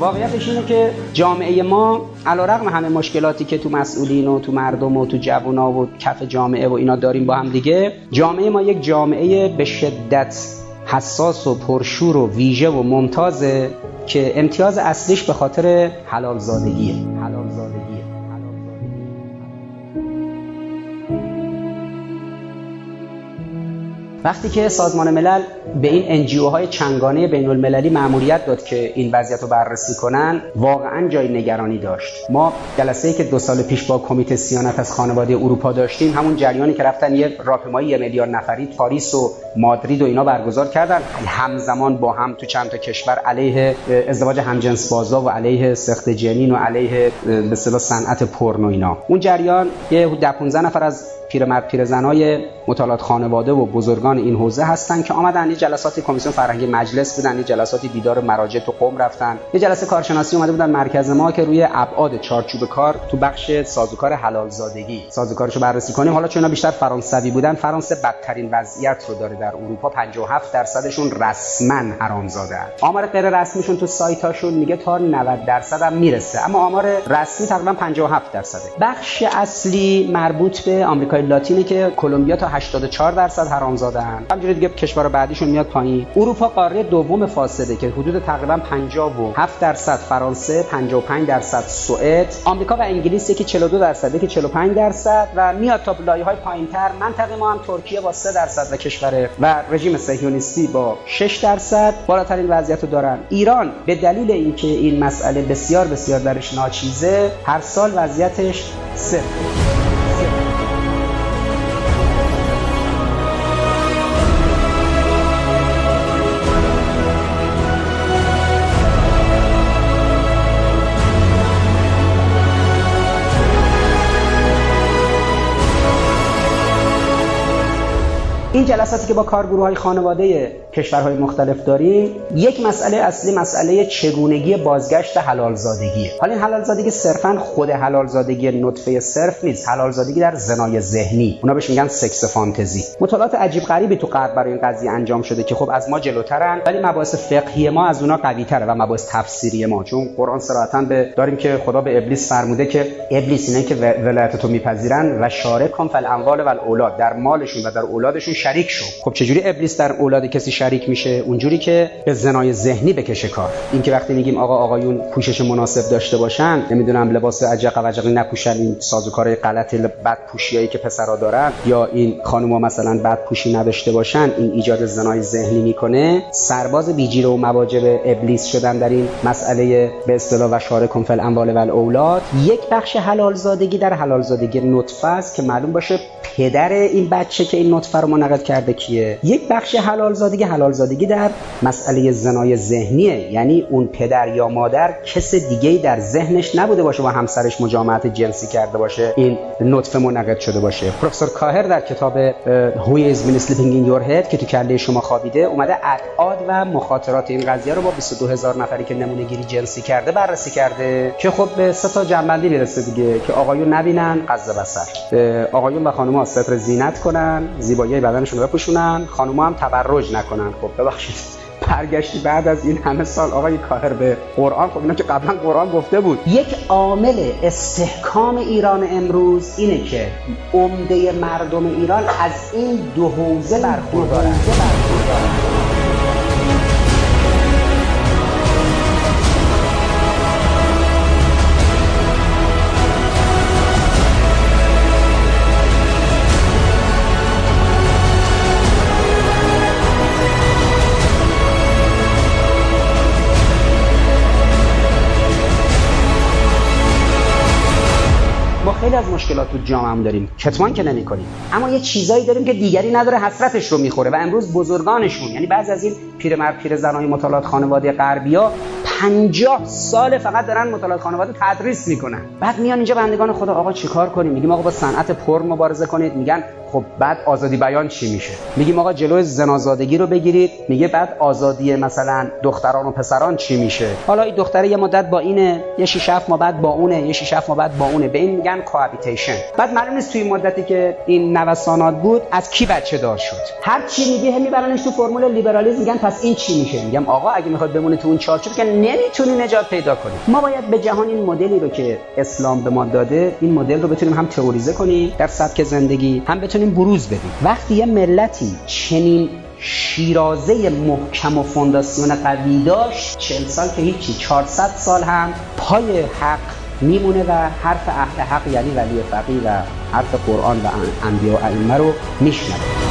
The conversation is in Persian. واقعیتش اینه که جامعه ما علیرغم همه مشکلاتی که تو مسئولین و تو مردم و تو جوونا و کف جامعه و اینا داریم با هم دیگه، جامعه ما یک جامعه به شدت حساس و پرشور و ویژه و ممتازه که امتیاز اصلیش به خاطر حلالزادگیه. وقتی که سازمان ملل به این انجیوهای چنگانه بین المللی مأموریت داد که این وضعیت رو بررسی کنن، واقعا جای نگرانی داشت. ما جلسه‌ای که 2 سال پیش با کمیته صیانت از خانواده اروپا داشتیم، همون جریانی که رفتن یه راهپیمایی 1 میلیارد نفری پاریس و مادرید و اینا برگزار کردن، همزمان با هم تو چند تا کشور علیه ازدواج همجنس بازا و علیه سخت جنین و علیه به اصطلاح صنعت پورن و اینا، اون جریان یه 10-15 نفر از پیرمرد پیرزنای مطالعات خانواده و بزرگان این حوزه هستن که آمدن یه جلسات کمیسیون فرهنگی مجلس بودن، یه جلسات دیدار مراجع تو قم رفتن، یه جلسه کارشناسی اومده بودن مرکز ما که روی ابعاد چارچوب کار تو بخش سازوکار حلال زادگی سازوکارشو بررسی کنیم. حالا چون اینا بیشتر فرانسوی بودن، فرانسه بدترین وضعیت رو داره در اروپا، 57% رسما حرامزاده اند. آمار غیر رسمیشون تو سایتاشون میگه تا 90% هم میرسه، اما آمار رسمی تقریبا 57%. بخش اصلی مربوط به آمریکا لاتینه که کلمبیا تا 84% حرامزاده ان. همینجوری دیگه کشور بعدیشون میاد پایین. اروپا قاره دوم فاصله که حدود تقریبا 57%، فرانسه 55%، سوئد، آمریکا و انگلیس که 42%، که 45% و میاد تا لایه‌های پایین‌تر. منطقه ما هم ترکیه با 3% و کشور و رژیم صهیونیستی با 6% بالاترین وضعیت رو دارن. ایران به دلیل اینکه این مسئله بسیار بسیار درش ناچیزه، هر سال وضعیتش 0. این جلساتی که با کارگروه‌های خانواده کشورهای مختلف داریم، یک مسئله اصلی مسئله چگونگی بازگشت حلالزادگیه. حالا این حلالزادگی صرفاً خود حلالزادگی نطفه صرف نیست، حلالزادگی در زنای ذهنی، اونا بهش میگن سکس فانتزی. مطالعات عجیب غریبی تو غرب برای این قضیه انجام شده که خب از ما جلوترن، ولی مباحث فقهی ما از اونا قوی‌تره و مباحث تفسیری ما، چون قرآن صراحتاً داریم که خدا به ابلیس فرموده که ابلیس اینه که ولایت تو میپذیرن و شارکهم فی الاموال و الاولاد، در مالشون و در اولادشون شریک شو. خب چجوری ابلیس در اولاد کسی شریک میشه؟ اونجوری که به زنای ذهنی بکشه کار. این که وقتی میگیم آقایون پوشش مناسب داشته باشن، نمیدونم لباس عجق و عجقی نپوشن، این سازوکارهای غلط بدپوشیایی که پسرا دارن، یا این خانوما مثلا بدپوشی نداشته باشن، این ایجاد زنای ذهنی میکنه. سرباز بیجیره و مواجب ابلیس شدن در این مسئله به اصطلاح و شارکم فی الاموال و الاولاد. یک بخش حلال زادگی در حلال زادگی نطفه است که معلوم باشه پدر این بچه که این نطفه رو منعقد کرده کیه. یک بخش حلالزادگی در مسئله زنای ذهنیه، یعنی اون پدر یا مادر کس دیگه‌ای در ذهنش نبوده باشه و همسرش مجامعت جنسی کرده باشه، این نطفه منعقد شده باشه. پروفسور کاهر در کتاب Who is been sleeping in your head که تو کله شما خوابیده، اومده ابعاد و مخاطرات این قضیه رو با 22,000 نفری که نمونه گیری جنسی کرده بررسی کرده که خب به 3 تا جنبندی میرسه دیگه، که آقایون نبینن غض بصر، آقایون و خانم‌ها ستر زینت کنن، زیبایی بدنشون رو بپوشونن، خانم‌ها هم تبرج نکنن. خب ببخشید، برگشتی بعد از این همه سال آقای کاهر به قرآن. خب اینا که قبلا قرآن گفته بود. یک عامل استحکام ایران امروز اینه که عمده مردم ایران از این 2 حوزه برخوردارن. خیلی از مشکلات تو جامعه داریم، کتمان که نمی‌کنیم، اما یه چیزایی داریم که دیگری نداره، حسرتش رو می‌خوره. و امروز بزرگانشون، یعنی بعضی از این پیرمرد پیرزنای مطالعات خانواده غربیا 50 سال فقط دارن مطالعات خانواده تدریس میکنن. بعد میان اینجا بندگان خدا، آقا چیکار کنیم؟ میگیم آقا با صنعت پرن مبارزه کنید. میگن خب بعد آزادی بیان چی میشه؟ میگیم آقا جلوی زنازادگی رو بگیرید، میگه بعد آزادی مثلا دختران و پسران چی میشه؟ حالا این دختره یه مدت با اینه، یه 6-7 ماه بعد با اونه، یه 6-7 ماه بعد با اونه، به این میگن کوابیتیشن. بعد معلوم نیست توی مدتی که این نوسانات بود از کی بچه دار شد. هر چی میگه میبرنش تو فرمول لیبرالیسم، میگن پس این چی میشه؟ میگم آقا اگه میخواد بمونه تو اون چارچوب که نمیتونی نجات پیدا کنی. ما باید به جهان این مدلی رو که اسلام به ما داده، این مدل رو بتونیم هم تئوریزه کنیم در سبک زندگی، هم بتونیم بروز بدیم. وقتی یه ملتی چنین شیرازه محکم و فونداسیون قوی داشت، 40 سال که هیچی، 400 سال هم پای حق میمونه و حرف اهل حق یعنی ولی فقیه و حرف قرآن و انبیا و ائمه رو میشنوه.